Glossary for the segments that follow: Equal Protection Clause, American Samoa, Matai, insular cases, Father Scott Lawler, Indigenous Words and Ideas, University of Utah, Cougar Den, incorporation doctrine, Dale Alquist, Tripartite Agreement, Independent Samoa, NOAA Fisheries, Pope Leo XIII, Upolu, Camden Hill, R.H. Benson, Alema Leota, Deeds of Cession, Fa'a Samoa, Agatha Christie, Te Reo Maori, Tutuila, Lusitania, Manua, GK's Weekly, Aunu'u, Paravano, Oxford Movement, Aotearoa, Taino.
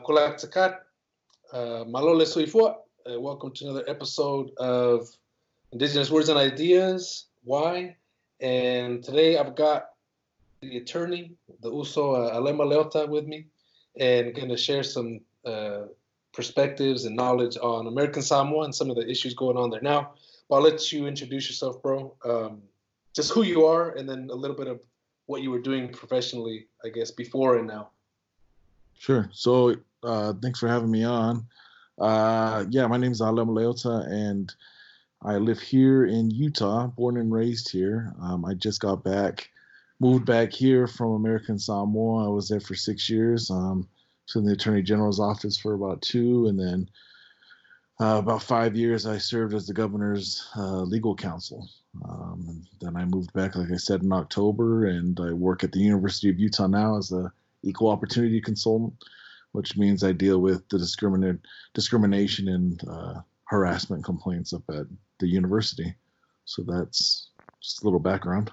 Kola takat, malole soifua. Welcome to another episode of Indigenous Words and Ideas. Why? And today I've got the attorney, the Uso Alema Leota, with me, and going to share some perspectives and knowledge on American Samoa and some of the issues going on there now. But I'll let you introduce yourself, bro. Just who you are, and then a little bit of what you were doing professionally, I guess, before and now. Sure. So thanks for having me on. Yeah, my name is Alema Leota, and I live here in Utah, born and raised here. I just got back, moved back here from American Samoa. I was there for 6 years, so in the Attorney General's office for about 2, and then about 5 years I served as the governor's legal counsel. And then I moved back, like I said, in October, and I work at the University of Utah now as a equal opportunity consultant, which means I deal with the discrimination and harassment complaints up at the university. So that's just a little background.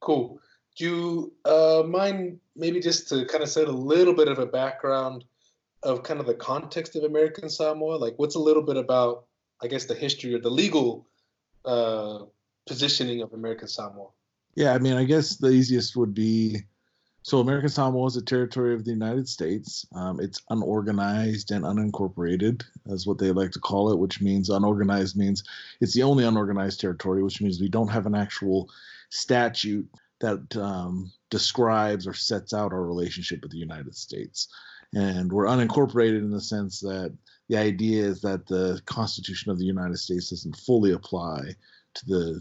Cool. Do you mind maybe just to kind of set a little bit of a background of kind of the context of American Samoa? Like, what's a little bit about, I guess, the history or the legal positioning of American Samoa? Yeah, I mean, I guess the easiest would be, so American Samoa is a territory of the United States. It's unorganized and unincorporated, is what they like to call it, which means unorganized means it's the only unorganized territory, which means we don't have an actual statute that describes or sets out our relationship with the United States. And we're unincorporated in the sense that the idea is that the Constitution of the United States doesn't fully apply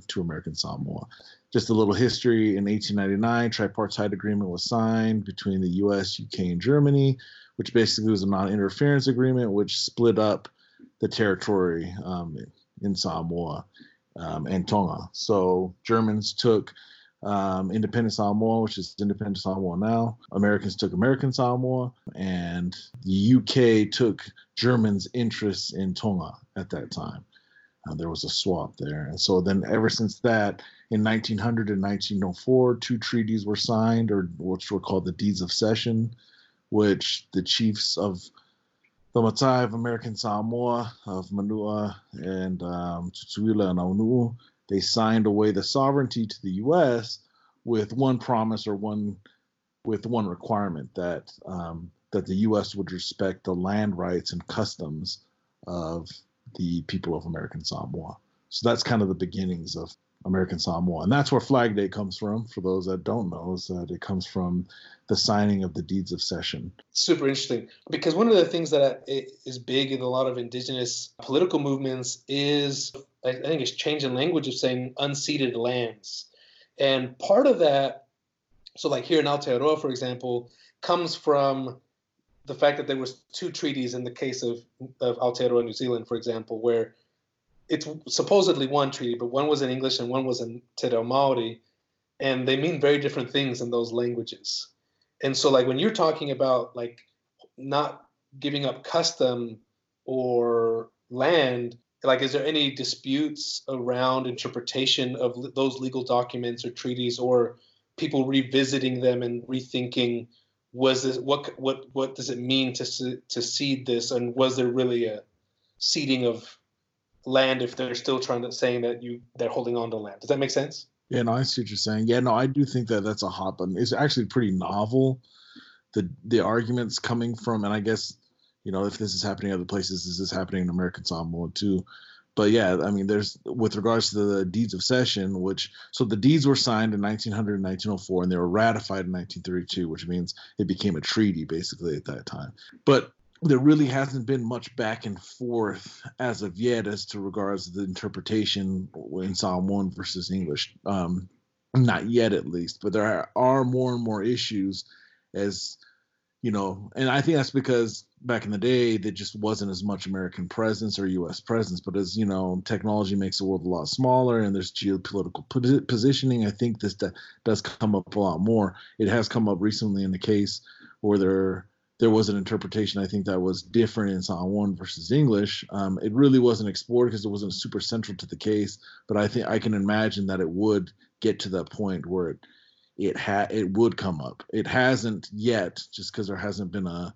to American Samoa. Just a little history. In 1899, Tripartite Agreement was signed between the U.S., U.K., and Germany, which basically was a non-interference agreement, which split up the territory in Samoa and Tonga. So Germans took Independent Samoa, which is Independent Samoa now. Americans took American Samoa, and the U.K. took Germans' interests in Tonga at that time. There was a swap there. And so then ever since that, in 1900 and 1904, 2 treaties were signed, or which were called the Deeds of Cession, which the chiefs of the Matai of American Samoa, of Manua, and Tutuila and Aunu'u, they signed away the sovereignty to the U.S. with one promise, or with one requirement, that the U.S. would respect the land rights and customs of the people of American Samoa. So that's kind of the beginnings of American Samoa. And that's where Flag Day comes from, for those that don't know, is that it comes from the signing of the Deeds of Cession. Super interesting. Because one of the things that is big in a lot of indigenous political movements is, I think it's change in language of saying unceded lands. And part of that, so like here in Aotearoa, for example, comes from the fact that there was 2 treaties in the case of Aotearoa, New Zealand, for example, where it's supposedly one treaty, but one was in English and one was in Te Reo Maori, and they mean very different things in those languages. And so, like, when you're talking about, like, not giving up custom or land, like, is there any disputes around interpretation of those legal documents or treaties, or people revisiting them and rethinking, was this, what does it mean to cede this, and was there really a ceding of land if they're still saying that they're holding on to land? Does that make sense? Yeah, no, I see what you're saying. Yeah, no, I do think that that's a hot button. It's actually pretty novel. The arguments coming from, and I guess, you know, if this is happening in other places, this is happening in American Samoa too. But yeah, I mean, there's, with regards to the Deeds of Cession, which, so the deeds were signed in 1900 and 1904, and they were ratified in 1932, which means it became a treaty basically at that time. But there really hasn't been much back and forth as of yet as to regards to the interpretation in Samoan versus English. Not yet, at least, but there are more and more issues, as you know, and I think that's because back in the day, there just wasn't as much American presence or U.S. presence. But as you know, technology makes the world a lot smaller, and there's geopolitical positioning. I think this does come up a lot more. It has come up recently in the case where there was an interpretation, I think, that was different in Samoan versus English. It really wasn't explored because it wasn't super central to the case. But I think I can imagine that it would get to that point where it would come up. It hasn't yet, just because there hasn't been a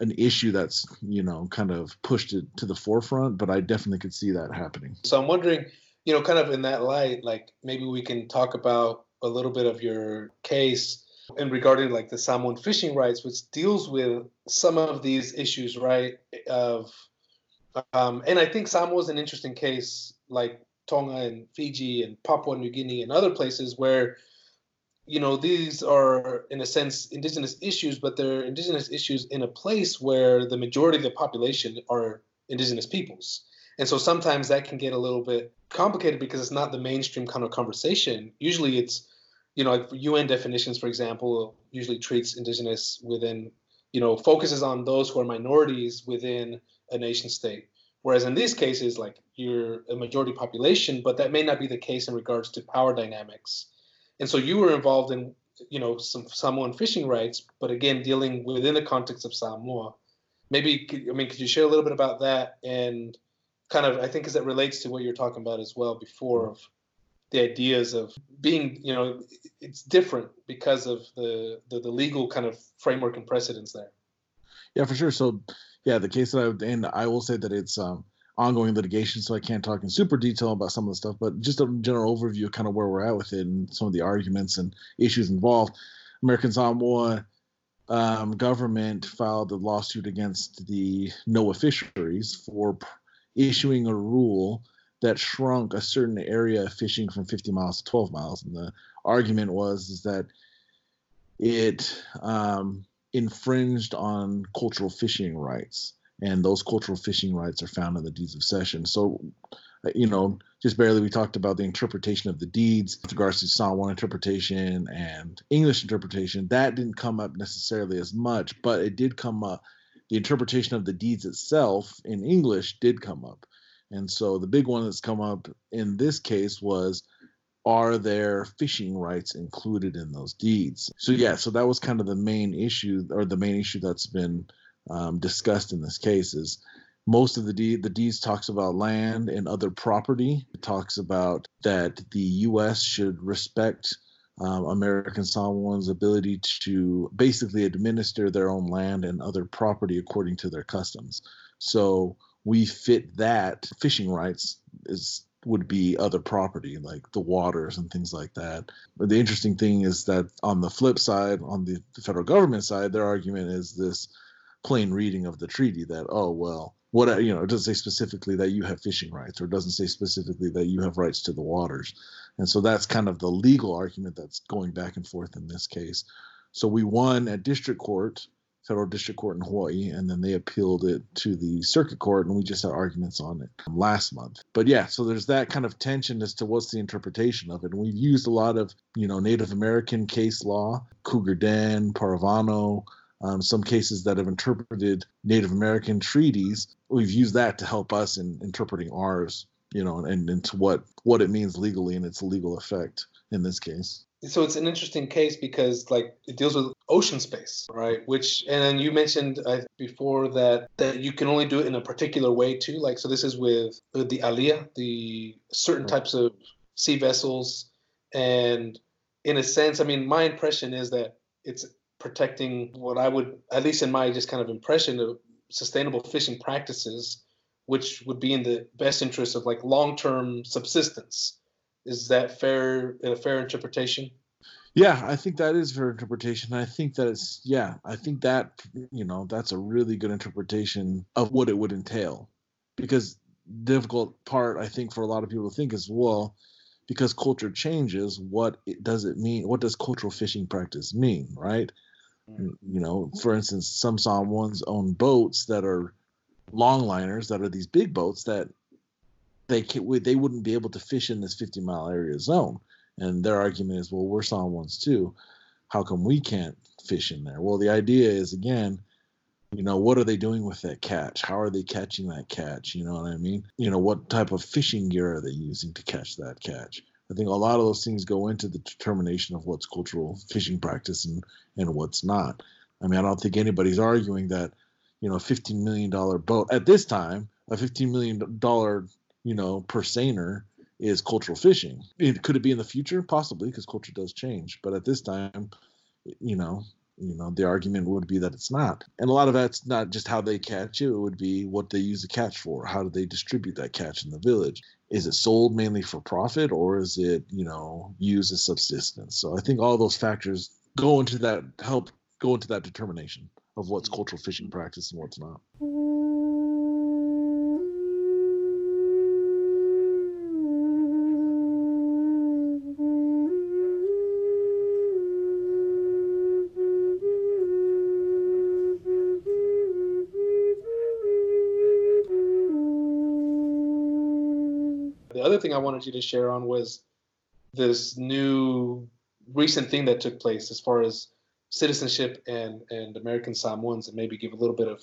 an issue that's, you know, kind of pushed it to the forefront, but I definitely could see that happening. So I'm wondering, you know, kind of in that light, like maybe we can talk about a little bit of your case in regarding like the Samoan fishing rights, which deals with some of these issues, right? Of and I think Samoa is an interesting case, like Tonga and Fiji and Papua New Guinea and other places where, you know, these are, in a sense, indigenous issues, but they're indigenous issues in a place where the majority of the population are indigenous peoples. And so sometimes that can get a little bit complicated because it's not the mainstream kind of conversation. Usually it's, you know, like UN definitions, for example, usually treats indigenous within, you know, focuses on those who are minorities within a nation state. Whereas in these cases, like you're a majority population, but that may not be the case in regards to power dynamics. And so you were involved in, you know, some Samoan fishing rights, but again, dealing within the context of Samoa. Maybe, I mean, could you share a little bit about that and kind of, I think, as it relates to what you're talking about as well before of the ideas of being, you know, it's different because of the legal kind of framework and precedence there. Yeah, for sure. So, yeah, the case that I will say that it's ongoing litigation, so I can't talk in super detail about some of the stuff, but just a general overview of kind of where we're at with it and some of the arguments and issues involved. American Samoa government filed a lawsuit against the NOAA Fisheries for issuing a rule that shrunk a certain area of fishing from 50 miles to 12 miles. And the argument was that it infringed on cultural fishing rights. And those cultural fishing rights are found in the Deeds of Cession. So, you know, just barely we talked about the interpretation of the deeds with regards to Samoan interpretation and English interpretation. That didn't come up necessarily as much, but it did come up. The interpretation of the deeds itself in English did come up. And so the big one that's come up in this case was, are there fishing rights included in those deeds? So, yeah, so that was kind of the main issue, or the main issue that's been discussed in this case is most of the deeds talks about land and other property. It talks about that the U.S. should respect American Samoans' ability to basically administer their own land and other property according to their customs. So we fit that fishing rights would be other property, like the waters and things like that. But the interesting thing is that on the flip side, on the federal government side, their argument is this plain reading of the treaty that, oh, well, what, you know, it doesn't say specifically that you have fishing rights, or it doesn't say specifically that you have rights to the waters. And so that's kind of the legal argument that's going back and forth in this case. So we won at district court, federal district court in Hawaii, and then they appealed it to the circuit court, and we just had arguments on it last month. But yeah, so there's that kind of tension as to what's the interpretation of it. And we've used a lot of, you know, Native American case law, Cougar Den, Paravano, some cases that have interpreted Native American treaties. We've used that to help us in interpreting ours, you know, and to what it means legally and its legal effect in this case. So it's an interesting case because, like, it deals with ocean space, right? Which, and then you mentioned before that you can only do it in a particular way too. Like, so this is with the alia, the certain types of sea vessels. And in a sense, I mean, my impression is that it's protecting what I would, at least in my just kind of impression of sustainable fishing practices, which would be in the best interest of like long-term subsistence. Is that a fair interpretation? Yeah, I think that is fair interpretation. I think that it's, yeah, I think that, you know, that's a really good interpretation of what it would entail. Because difficult part, I think, for a lot of people to think is, well, because culture changes, what does cultural fishing practice mean, right? Mm. You know, for instance, some Samoans own boats that are longliners, that are these big boats that they wouldn't be able to fish in this 50-mile area zone. And their argument is, well, we're Samoans too. How come we can't fish in there? Well, the idea is, again, you know, what are they doing with that catch? How are they catching that catch? You know what I mean? You know, what type of fishing gear are they using to catch that catch? I think a lot of those things go into the determination of what's cultural fishing practice and what's not. I mean, I don't think anybody's arguing that, you know, a $15 million boat at this time, a $15 million, you know, per seiner is cultural fishing. Could it be in the future? Possibly, because culture does change. But at this time, you know, You know, the argument would be that it's not. And a lot of that's not just how they catch it. It would be what they use the catch for. How do they distribute that catch in the village? Is it sold mainly for profit, or is it, you know, used as subsistence? So I think all those factors go into that, help go into that determination of what's cultural fishing practice and what's not. Thing I wanted you to share on was this new recent thing that took place as far as citizenship and American Samoans, and maybe give a little bit of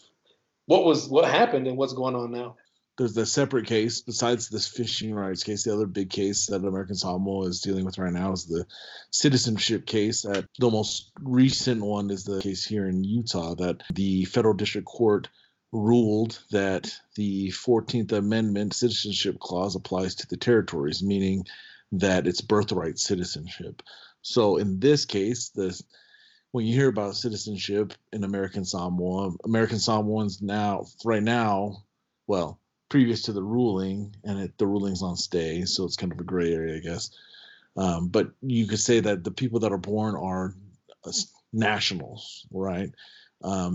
what happened and what's going on now. There's the separate case besides this fishing rights case. The other big case that American Samoa is dealing with right now is the citizenship case. That the most recent one is the case here in Utah that the federal district court ruled that the 14th Amendment citizenship clause applies to the territories, meaning that it's birthright citizenship. So in this case, when you hear about citizenship in American Samoa, American Samoans now, previous to the ruling, and the ruling's on stay, so it's kind of a gray area, I guess. But you could say that the people that are born are nationals, right?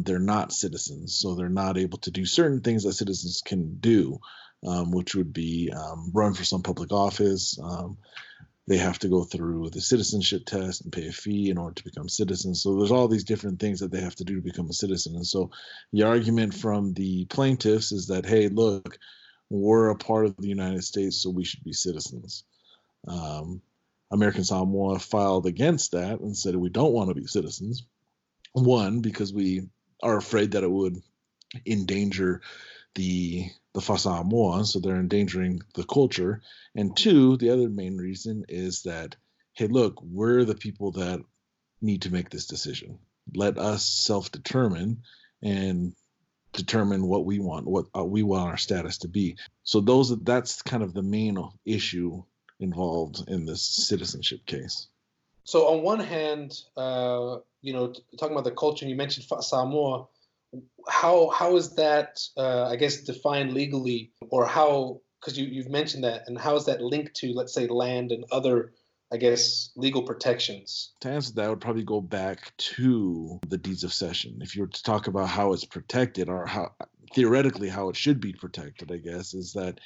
They're not citizens, so they're not able to do certain things that citizens can do, which would be run for some public office. They have to go through the citizenship test and pay a fee in order to become citizens. So there's all these different things that they have to do to become a citizen. And so the argument from the plaintiffs is that, hey, look, we're a part of the United States, so we should be citizens. American Samoa filed against that and said we don't want to be citizens. One, because we are afraid that it would endanger the Fa'a Samoa, so they're endangering the culture. And two, the other main reason is that, hey, look, we're the people that need to make this decision. Let us self-determine and determine what we want our status to be. So that's kind of the main issue involved in this citizenship case. So on one hand, talking about the culture, you mentioned Fa'a Samoa. How is that, defined legally, or how? Because you've mentioned that, and how is that linked to, let's say, land and other, legal protections? To answer that, I would probably go back to the Deeds of Cession. If you were to talk about how it's protected, or how theoretically how it should be protected, I guess, is that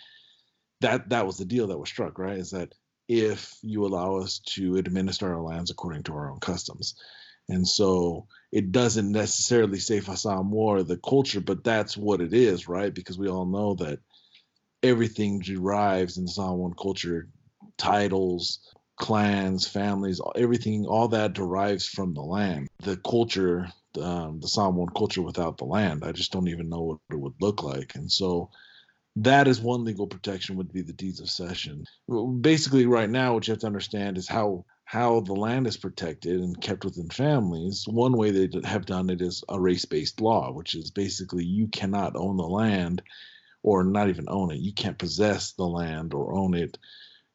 was the deal that was struck, right? Is that if you allow us to administer our lands according to our own customs. And so it doesn't necessarily say Fa'a Samoa or the culture, but that's what it is, right? Because we all know that everything derives in Samoan culture, titles, clans, families, everything, all that derives from the land. The culture, the Samoan culture without the land, I just don't even know what it would look like. And so that is one legal protection, would be the Deeds of Cession. Basically, right now, what you have to understand is how the land is protected and kept within families. One way they have done it is a race-based law, which is basically you cannot own the land, or not even own it. You can't possess the land or own it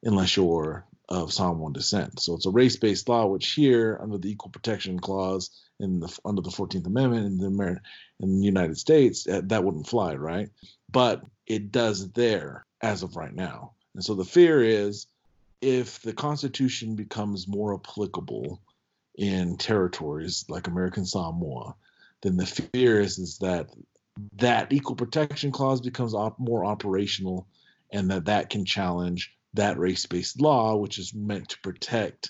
unless you're of Samoan descent. So it's a race-based law, which here, under the Equal Protection Clause, under the 14th Amendment in the United States, that wouldn't fly, right? But it does there as of right now. And so the fear is, if the Constitution becomes more applicable in territories like American Samoa, then the fear is that Equal Protection Clause becomes more operational, and that can challenge that race-based law, which is meant to protect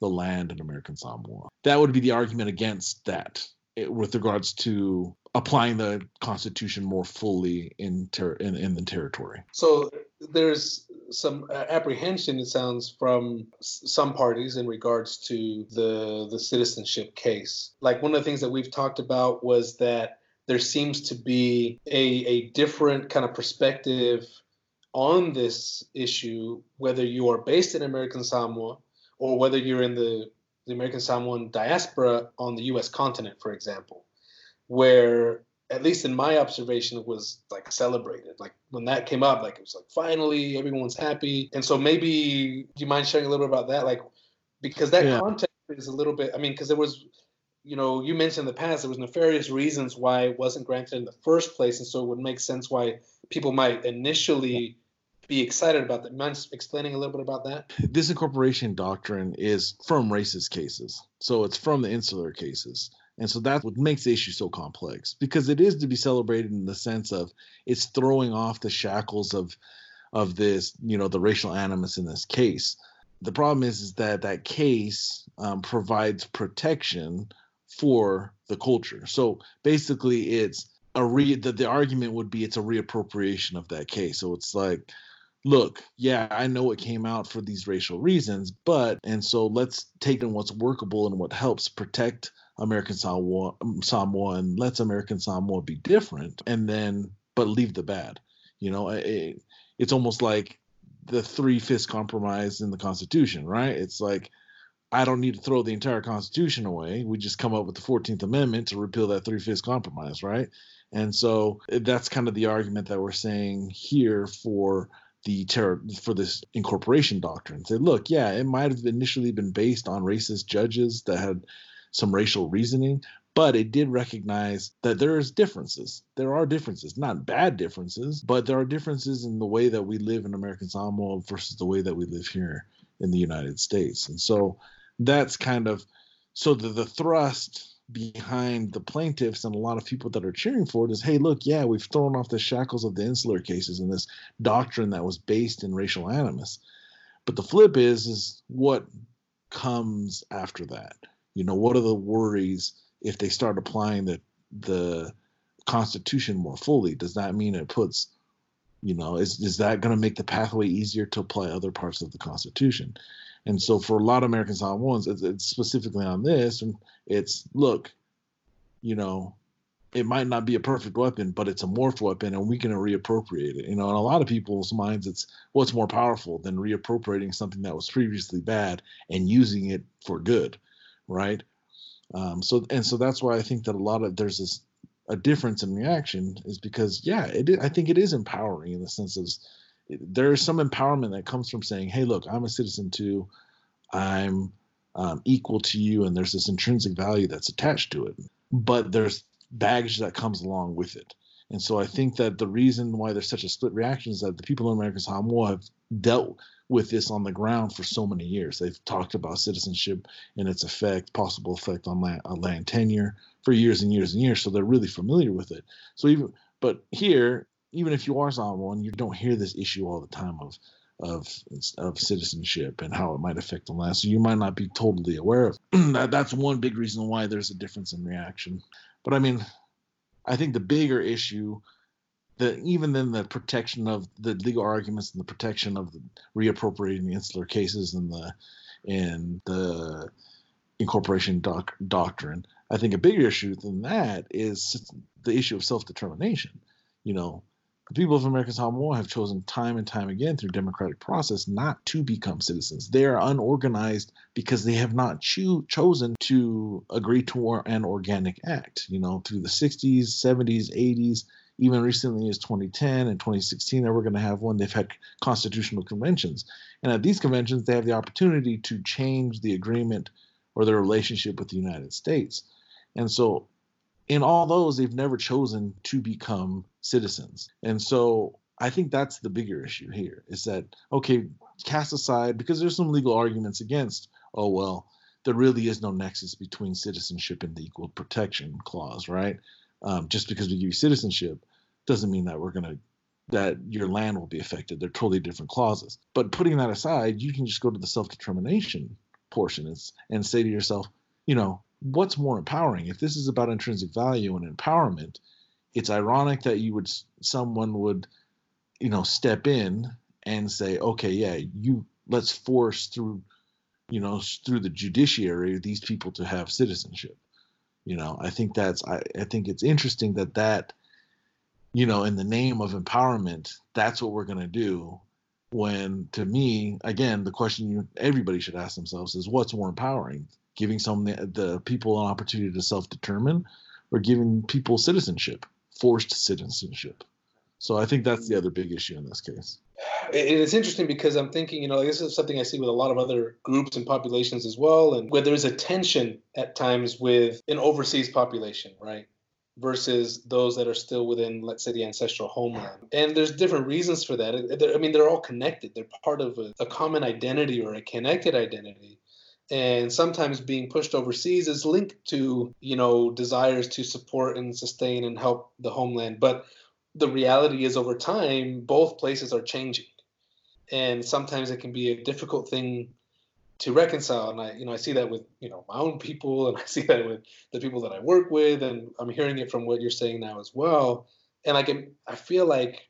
the land in American Samoa. That would be the argument against that with regards to applying the Constitution more fully in the territory. So there's some apprehension, it sounds, from some parties in regards to the citizenship case. Like, one of the things that we've talked about was that there seems to be a different kind of perspective on this issue, whether you are based in American Samoa or whether you're in the American Samoan diaspora on the U.S. continent, for example, where, at least in my observation, it was celebrated. When that came up, it was finally, everyone's happy. And so maybe, do you mind sharing a little bit about that? Because that context is a little bit, because there was you know, you mentioned in the past there was nefarious reasons why it wasn't granted in the first place, and so it would make sense why people might initially be excited about that. Mind explaining a little bit about that? This incorporation doctrine is from racist cases, so it's from the insular cases. And so that's what makes the issue so complex, because it is to be celebrated in the sense of it's throwing off the shackles of this, you know, the racial animus in this case. The problem is that that case provides protection for the culture. So basically it's the argument would be it's a reappropriation of that case. So it's like, look, yeah, I know it came out for these racial reasons, but, and so let's take in what's workable and what helps protect American Samoa, and let's American Samoa be different, and then, but leave the bad. You know, it's almost like the three-fifths compromise in the Constitution, right? It's like, I don't need to throw the entire Constitution away. We just come up with the 14th Amendment to repeal that three-fifths compromise, right? And so that's kind of the argument that we're saying here for this incorporation doctrine. Say, look, yeah, it might have initially been based on racist judges that had some racial reasoning, but it did recognize that there's differences. There are differences, not bad differences, but there are differences in the way that we live in American Samoa versus the way that we live here in the United States. And so that's kind of, so the thrust behind the plaintiffs and a lot of people that are cheering for it is, hey, look, yeah, we've thrown off the shackles of the insular cases and this doctrine that was based in racial animus. But the flip is what comes after that? You know, what are the worries if they start applying the Constitution more fully? Does that mean it puts, you know, is that going to make the pathway easier to apply other parts of the Constitution? And so for a lot of American Samoans, it's specifically on this, and it's, look, you know, it might not be a perfect weapon, but it's a morph weapon, and we can reappropriate it. You know, in a lot of people's minds, it's what's more powerful than reappropriating something that was previously bad and using it for good, right? So that's why I think that a lot of there's this a difference in reaction is because, yeah, I think it is empowering in the sense of there is some empowerment that comes from saying, hey, look, I'm a citizen too. I'm equal to you. And there's this intrinsic value that's attached to it. But there's baggage that comes along with it. And so I think that the reason why there's such a split reaction is that the people in American Samoa have dealt with this on the ground for so many years. They've talked about citizenship and its effect, possible effect on land tenure for years and years and years. So they're really familiar with it. So even if you are Samoan, you don't hear this issue all the time of citizenship and how it might affect the land. So you might not be totally aware of that. That's one big reason why there's a difference in reaction. But I mean, I think the bigger issue, even then the protection of the legal arguments and the protection of the reappropriating the insular cases and the incorporation doctrine, I think a bigger issue than that is the issue of self-determination. You know, the people of American Samoa have chosen time and time again through democratic process not to become citizens. They are unorganized because they have not chosen to agree to an organic act. You know, through the 60s, 70s, 80s, even recently as 2010 and 2016, they were going to have one. They've had constitutional conventions. And at these conventions, they have the opportunity to change the agreement or their relationship with the United States. And so in all those, they've never chosen to become citizens. And so I think that's the bigger issue here is that, okay, cast aside, because there's some legal arguments against, oh, well, there really is no nexus between citizenship and the Equal Protection Clause, right? Just because we give you citizenship doesn't mean that that your land will be affected. They're totally different clauses. But putting that aside, you can just go to the self-determination portion and say to yourself, you know, what's more empowering? If this is about intrinsic value and empowerment, it's ironic that someone would, you know, step in and say, okay, yeah, let's force through, you know, through the judiciary, these people to have citizenship. You know, I think I think it's interesting that, you know, in the name of empowerment, that's what we're going to do. When to me, again, the question everybody should ask themselves is what's more empowering? Giving the people an opportunity to self-determine or giving people citizenship, forced citizenship. So I think that's the other big issue in this case. It's interesting because I'm thinking, this is something I see with a lot of other groups and populations as well, and where there's a tension at times with an overseas population, right, versus those that are still within, let's say, the ancestral homeland. And there's different reasons for that. I mean, they're all connected. They're part of a common identity or a connected identity. And sometimes being pushed overseas is linked to, desires to support and sustain and help the homeland. But the reality is over time, both places are changing. And sometimes it can be a difficult thing to reconcile. And I see that with, my own people, and I see that with the people that I work with, and I'm hearing it from what you're saying now as well. And I feel like,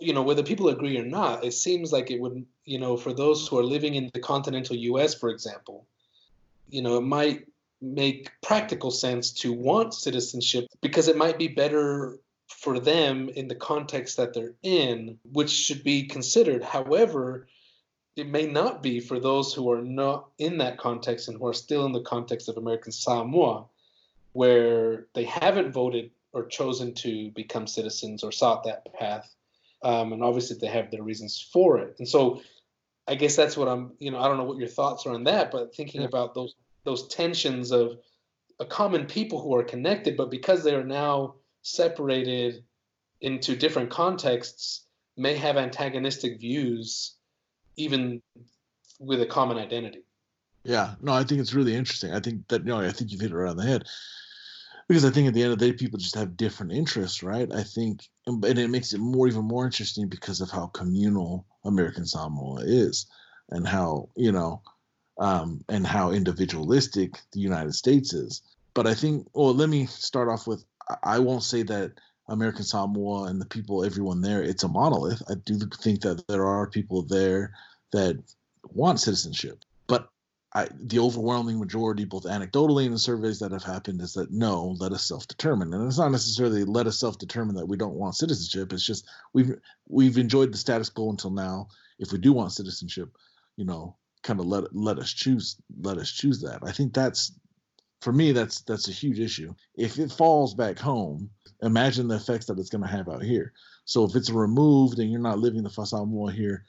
whether people agree or not, it seems like it would, for those who are living in the continental U.S., for example, it might make practical sense to want citizenship because it might be better for them in the context that they're in, which should be considered. However, it may not be for those who are not in that context and who are still in the context of American Samoa, where they haven't voted or chosen to become citizens or sought that path. And obviously they have their reasons for it. And so I guess that's what I'm, I don't know what your thoughts are on that, but thinking about those tensions of a common people who are connected, but because they are now separated into different contexts, may have antagonistic views, even with a common identity. Yeah, no, I think it's really interesting. I think that, I think you've hit it right on the head. Because I think at the end of the day, people just have different interests, right? I think, and it makes it even more interesting because of how communal American Samoa is, and how, and how individualistic the United States is. But I think, let me start off with, I won't say that American Samoa and the people, everyone there, it's a monolith. I do think that there are people there that want citizenship. The overwhelming majority, both anecdotally and in surveys that have happened, is that no, let us self-determine. And it's not necessarily let us self-determine that we don't want citizenship. It's just we've enjoyed the status quo until now. If we do want citizenship, kind of let us choose that. I think that's, for me, that's a huge issue. If it falls back home, imagine the effects that it's going to have out here. So if it's removed and you're not living the Fa'a Samoa here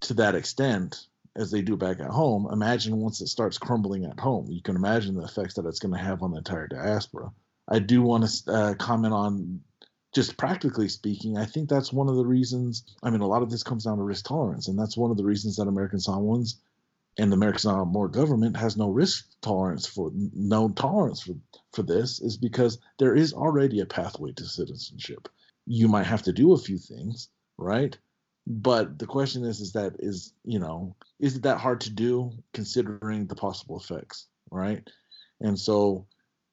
to that extent, as they do back at home, imagine once it starts crumbling at home. You can imagine the effects that it's going to have on the entire diaspora. I do want to comment on, just practically speaking, I think that's one of the reasons, a lot of this comes down to risk tolerance, and that's one of the reasons that American Samoans and the American Samoa government has no tolerance for this, is because there is already a pathway to citizenship. You might have to do a few things, right? But the question is it that hard to do considering the possible effects, right? And so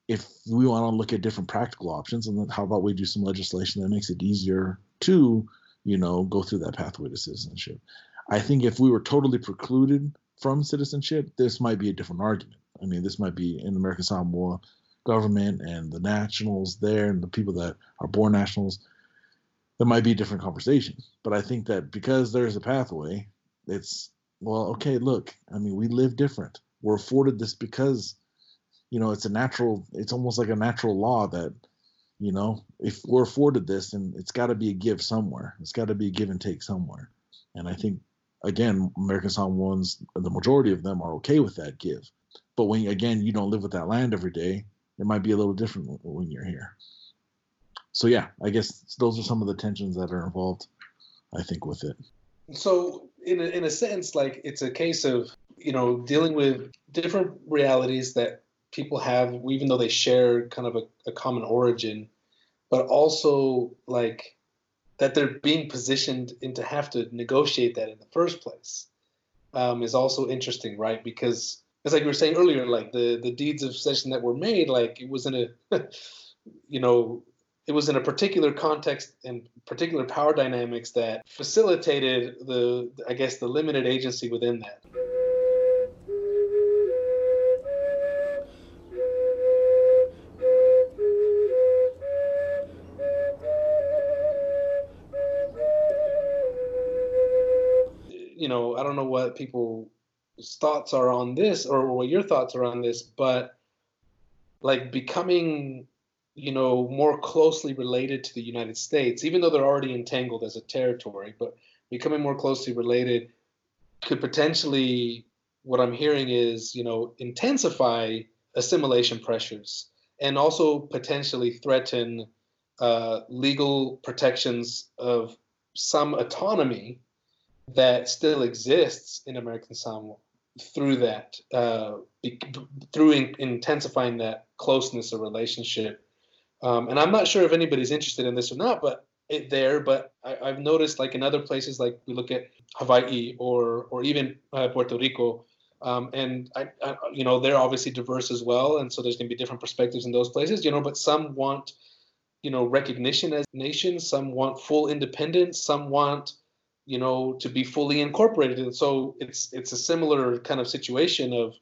if we want to look at different practical options, and then how about we do some legislation that makes it easier to, go through that pathway to citizenship? I think if we were totally precluded from citizenship, this might be a different argument. This might be in American Samoa government and the nationals there and the people that are born nationals. That might be a different conversation, but I think that because there's a pathway, it's, okay, look, we live different. We're afforded this because, it's almost like a natural law that, if we're afforded this, and it's got to be a give somewhere. It's got to be a give and take somewhere. And I think, again, American Samoans, the majority of them are okay with that give. But when, again, you don't live with that land every day, it might be a little different when you're here. So yeah, I guess those are some of the tensions that are involved, I think, with it. So in a sense, like, it's a case of, dealing with different realities that people have, even though they share kind of a common origin, but also like that they're being positioned into have to negotiate that in the first place is also interesting, right? Because it's like we were saying earlier, like the deeds of cession that were made, like it was in a, it was in a particular context and particular power dynamics that facilitated the limited agency within that. I don't know what people's thoughts are on this, or what your thoughts are on this, but like becoming more closely related to the United States, even though they're already entangled as a territory, but becoming more closely related could potentially, what I'm hearing is, you know, intensify assimilation pressures and also potentially threaten legal protections of some autonomy that still exists in American Samoa through that, intensifying that closeness of relationship. And I'm not sure if anybody's interested in this or not, but I've noticed, like in other places, like we look at Hawaii or even Puerto Rico, and I, you know, they're obviously diverse as well, and so there's going to be different perspectives in those places, you know. But some want, you know, recognition as nations, some want full independence, some want, you know, to be fully incorporated, and so it's a similar kind of situation of,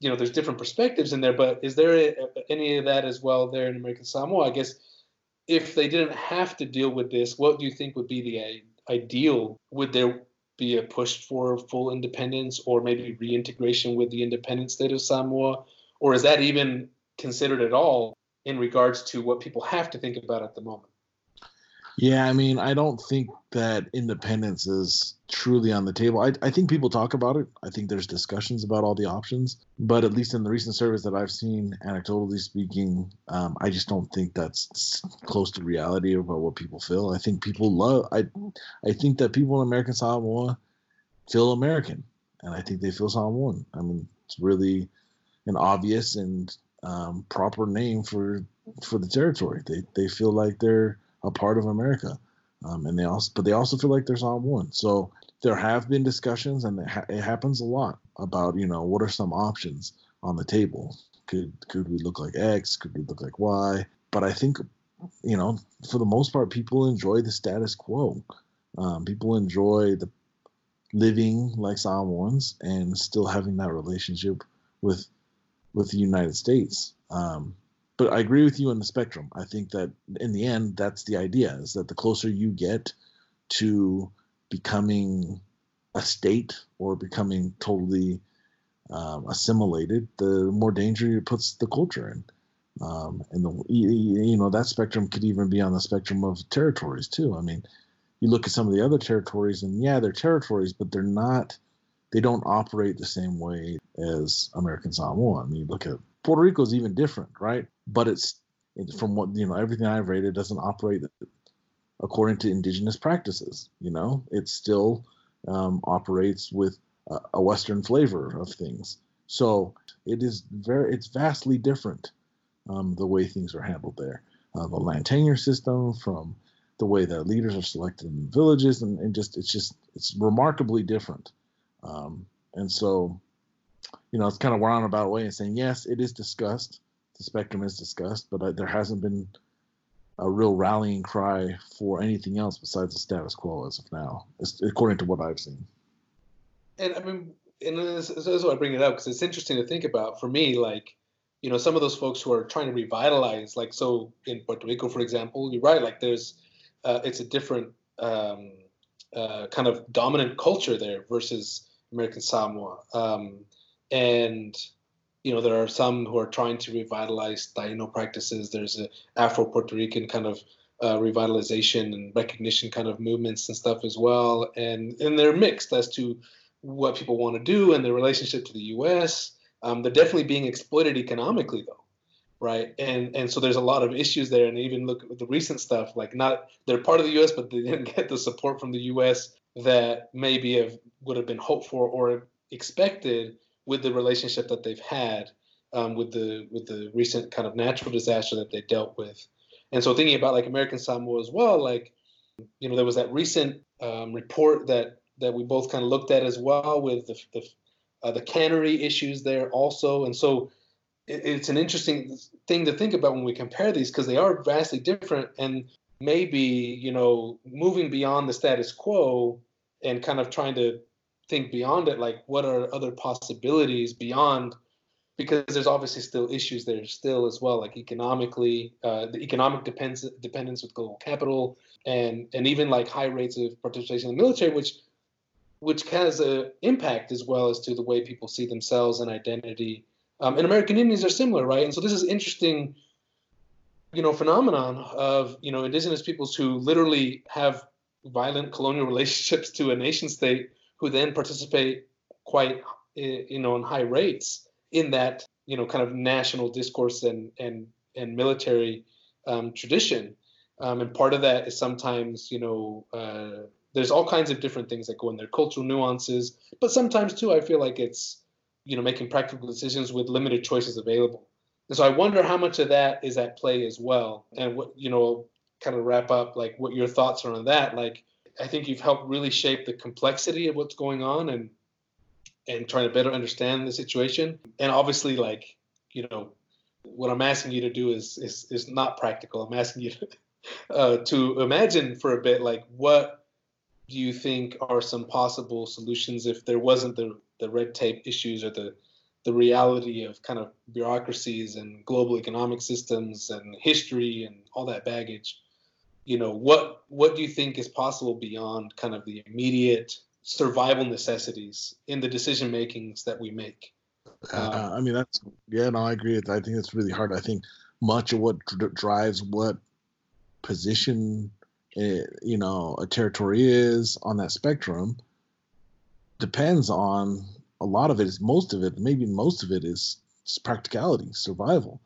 you know, there's different perspectives in there. But is there any of that as well there in American Samoa? I guess if they didn't have to deal with this, what do you think would be the ideal? Would there be a push for full independence, or maybe reintegration with the independent state of Samoa, or is that even considered at all in regards to what people have to think about at the moment? Yeah, I mean, I don't think that independence is truly on the table. I think people talk about it. I think there's discussions about all the options. But at least in the recent surveys that I've seen, anecdotally speaking, I just don't think that's close to reality about what people feel. I think people I think that people in American Samoa feel American, and I think they feel Samoan. I mean, it's really an obvious and proper name for the territory. They feel like they're a part of America, and they also feel like there's not one. So there have been discussions, and it happens a lot, about, you know, what are some options on the table? Could we look like X? Could we look like Y? But I think, you know, for the most part, people enjoy the status quo. People enjoy the living like Samoans and still having that relationship with the United States. But I agree with you on the spectrum. I think that in the end, that's the idea, is that the closer you get to becoming a state or becoming totally assimilated, the more danger it puts the culture in. And that spectrum could even be on the spectrum of territories too. I mean, you look at some of the other territories, and yeah, they're territories, but they're not, they don't operate the same way as American Samoa. I mean, you look at Puerto Rico is even different, right? But it's from what, you know, everything I've read, it doesn't operate according to indigenous practices. You know, it still operates with a Western flavor of things. So it is it's vastly different, the way things are handled there. The land tenure system, from the way that leaders are selected in villages, and it's remarkably different. And so, you know, it's kind of a roundabout way of saying, yes, it is discussed. The spectrum is discussed, but there hasn't been a real rallying cry for anything else besides the status quo as of now, according to what I've seen. And I mean, and that's why I bring it up, because it's interesting to think about. For me, like, you know, some of those folks who are trying to revitalize, like, so in Puerto Rico, for example, you're right, like there's, it's a different kind of dominant culture there versus American Samoa. And, you know, there are some who are trying to revitalize Taino practices. There's an Afro-Puerto Rican kind of revitalization and recognition kind of movements and stuff as well. And they're mixed as to what people want to do and their relationship to the U.S. They're definitely being exploited economically, though, right? And so there's a lot of issues there. And even look at the recent stuff, like, not they're part of the U.S., but they didn't get the support from the U.S. that maybe would have been hoped for or expected, with the relationship that they've had with the recent kind of natural disaster that they dealt with. And so thinking about, like, American Samoa as well, like, you know, there was that recent report that we both kind of looked at as well, with the cannery issues there also. And so it's an interesting thing to think about when we compare these, because they are vastly different. And maybe, you know, moving beyond the status quo and kind of trying to think beyond it, like, what are other possibilities beyond, because there's obviously still issues there still as well, like economically, the economic dependence with global capital, and even like high rates of participation in the military, which has an impact as well as to the way people see themselves and identity. And American Indians are similar, right? And so this is interesting, you know, phenomenon of, you know, indigenous peoples who literally have violent colonial relationships to a nation state, who then participate quite, on high rates in that, kind of national discourse and military tradition. And part of that is sometimes, there's all kinds of different things that go in there, cultural nuances, but sometimes too, I feel like it's, making practical decisions with limited choices available. And so I wonder how much of that is at play as well. And what, kind of wrap up, like what your thoughts are on that. Like, I think you've helped really shape the complexity of what's going on and trying to better understand the situation. And obviously, like, what I'm asking you to do is not practical. I'm asking you to imagine for a bit, like, what do you think are some possible solutions if there wasn't the red tape issues or the reality of kind of bureaucracies and global economic systems and history and all that baggage? What do you think is possible beyond kind of the immediate survival necessities in the decision makings that we make? I agree. I think it's really hard. I think much of what drives what position a territory is on that spectrum depends on a lot of it is most of it is practicality, survival,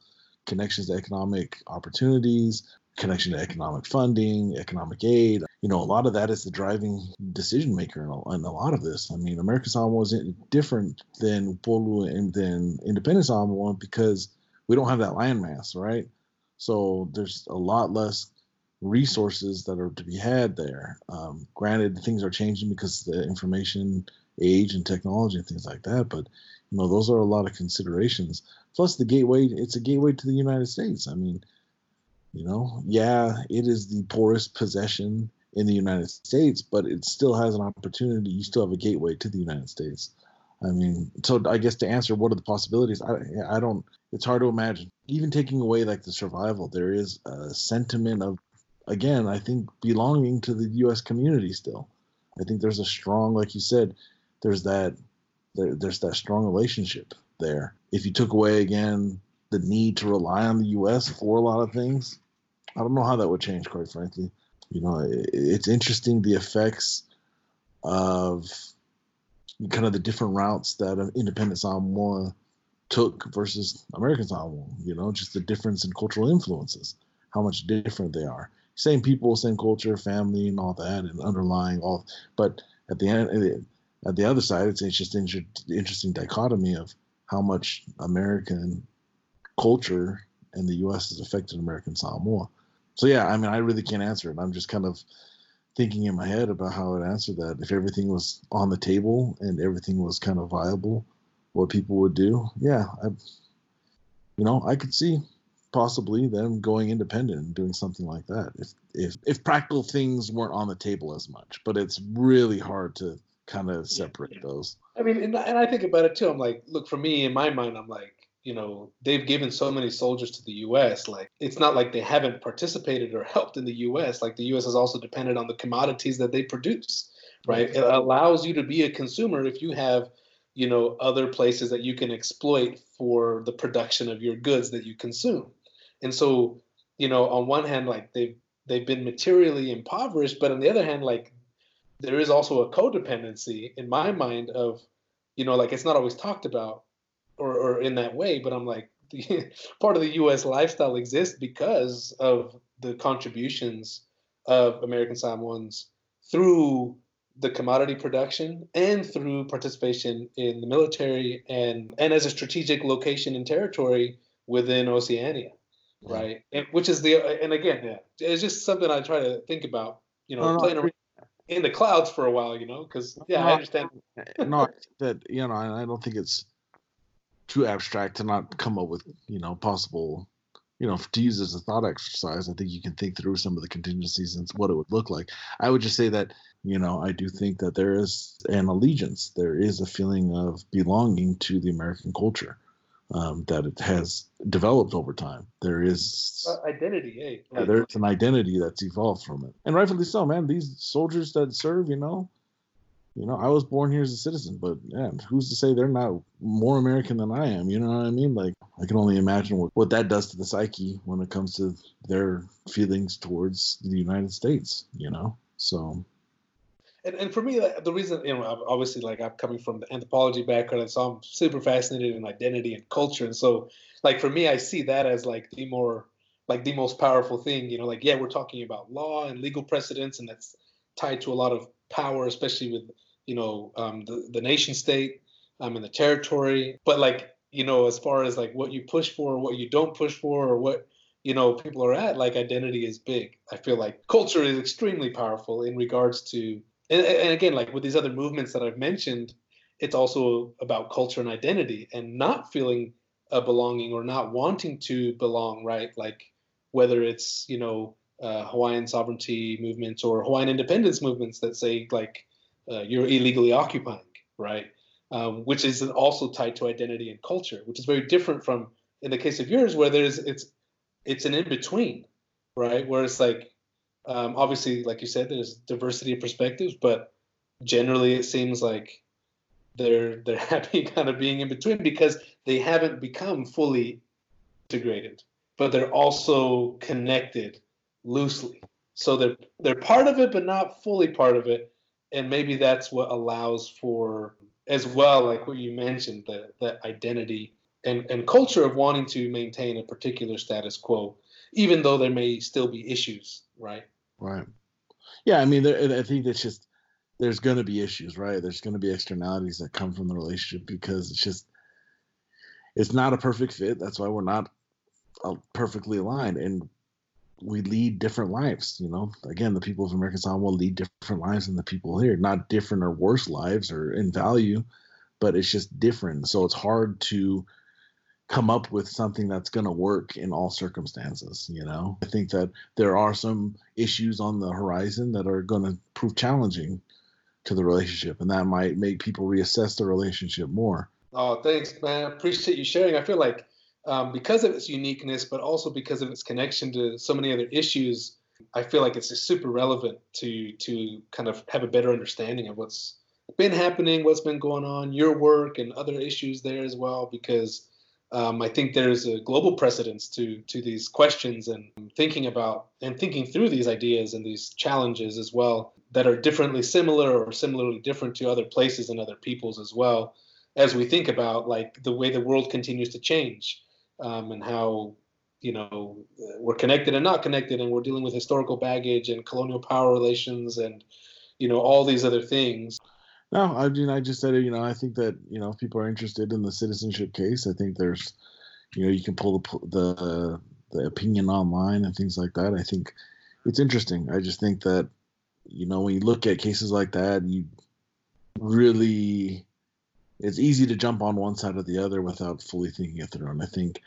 connections to economic opportunities, connection to economic funding, economic aid. A lot of that is the driving decision maker in a lot of this. I mean, American Samoa is different than Upolu and than Independent Samoa because we don't have that land mass, right? So there's a lot less resources that are to be had there. Granted, things are changing because the information age and technology and things like that, but those are a lot of considerations. Plus, it's a gateway to the United States. I mean, it is the poorest possession in the United States, but it still has an opportunity. You still have a gateway to the United States. I mean, so I guess to answer what are the possibilities, I don't, it's hard to imagine. Even taking away like the survival, there is a sentiment of, again, I think belonging to the U.S. community still. I think there's a strong, like you said, there's that strong relationship there. If you took away, again, the need to rely on the U.S. for a lot of things, I don't know how that would change, quite frankly. It's interesting the effects of kind of the different routes that Independent Samoa took versus American Samoa, just the difference in cultural influences, how much different they are. Same people, same culture, family, and all that, and underlying all. But at the end, at the other side, it's just an interesting dichotomy of how much American culture and the U.S. has affected American Samoa. So yeah, I mean, I really can't answer it. I'm just kind of thinking in my head about how I'd answer that. If everything was on the table and everything was kind of viable, what people would do. Yeah, I could see possibly them going independent and doing something like that if practical things weren't on the table as much. But it's really hard to kind of separate those. I mean, and I think about it too. I'm like, look, for me, in my mind, I'm like, they've given so many soldiers to the U.S. Like, it's not like they haven't participated or helped in the U.S. Like, the U.S. has also depended on the commodities that they produce, right? It allows you to be a consumer if you have, other places that you can exploit for the production of your goods that you consume. And so, on one hand, like, they've been materially impoverished, but on the other hand, like, there is also a codependency in my mind of, like, it's not always talked about, or in that way, but I'm like, part of the U.S. lifestyle exists because of the contributions of American Samoans through the commodity production and through participation in the military and as a strategic location and territory within Oceania, right? And, which is it's just something I try to think about, playing around in the clouds for a while, because I understand. No, that I don't think it's too abstract to not come up with, possible, to use as a thought exercise. I think you can think through some of the contingencies and what it would look like. I would just say that, I do think that there is an allegiance. There is a feeling of belonging to the American culture that it has developed over time. There is identity. Yeah, there's an identity that's evolved from it. And rightfully so, man. These soldiers that serve, I was born here as a citizen, but man, who's to say they're not more American than I am? You know what I mean? Like, I can only imagine what that does to the psyche when it comes to their feelings towards the United States, So. And for me, the reason, you know, obviously, like, I'm coming from the anthropology background, and so I'm super fascinated in identity and culture. And so, like, for me, I see that as, like, the most powerful thing, you know, like, yeah, we're talking about law and legal precedents, and that's tied to a lot of power, especially with, you know, the nation state and the territory. But, like, you know, as far as, like, what you push for, or what you don't push for, or what, you know, people are at, like, identity is big. I feel like culture is extremely powerful in regards to. And again, like with these other movements that I've mentioned, it's also about culture and identity and not feeling a belonging or not wanting to belong, right? Like whether it's, you know, Hawaiian sovereignty movements or Hawaiian independence movements that say like you're illegally occupying, right? Which is also tied to identity and culture, which is very different from, in the case of yours, where it's an in-between, right? Where it's like, obviously, like you said, there's diversity of perspectives, but generally it seems like they're happy kind of being in between because they haven't become fully integrated, but they're also connected loosely. So they're part of it, but not fully part of it. And maybe that's what allows for, as well, like what you mentioned, the identity and culture of wanting to maintain a particular status quo, even though there may still be issues, right? Right. Yeah, I mean, I think that's just, there's going to be issues, right? There's going to be externalities that come from the relationship because it's just, it's not a perfect fit. That's why we're not perfectly aligned. And we lead different lives, you know? Again, the people of American Samoa lead different lives than the people here. Not different or worse lives or in value, but it's just different. So it's hard to come up with something that's going to work in all circumstances, you know? I think that there are some issues on the horizon that are going to prove challenging to the relationship, and that might make people reassess the relationship more. Oh, thanks, man. I appreciate you sharing. I feel like because of its uniqueness, but also because of its connection to so many other issues, I feel like it's just super relevant to kind of have a better understanding of what's been happening, what's been going on, your work, and other issues there as well, because I think there's a global precedence to these questions and thinking through these ideas and these challenges as well that are differently similar or similarly different to other places and other peoples as well, as we think about like the way the world continues to change and how, you know, we're connected and not connected, and we're dealing with historical baggage and colonial power relations and, you know, all these other things. No, I mean, I just said, you know, I think that, you know, if people are interested in the citizenship case, I think there's, you know, you can pull the opinion online and things like that. I think it's interesting. I just think that, you know, when you look at cases like that, it's easy to jump on one side or the other without fully thinking it through. And I think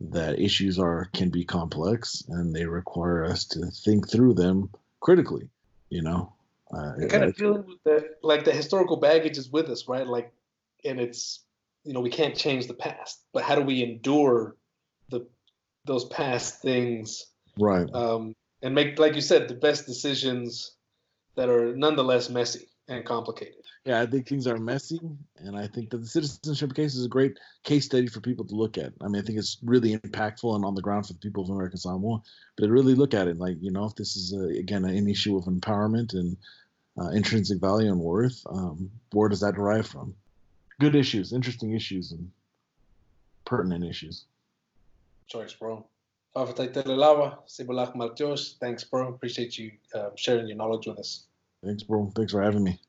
that issues can be complex, and they require us to think through them critically, you know. And kind of dealing with the historical baggage is with us, right? Like, and it's, you know, we can't change the past, but how do we endure those past things, right? And make, like you said, the best decisions that are nonetheless messy and complicated. Yeah, I think things are messy, and I think that the citizenship case is a great case study for people to look at. I mean, I think it's really impactful and on the ground for the people of American Samoa, but really look at it like, you know, if this is, again, an issue of empowerment and intrinsic value and worth, where does that derive from? Good issues, interesting issues, and pertinent issues. Choice, bro. Thanks, bro. Appreciate you sharing your knowledge with us. Thanks, bro. Thanks for having me.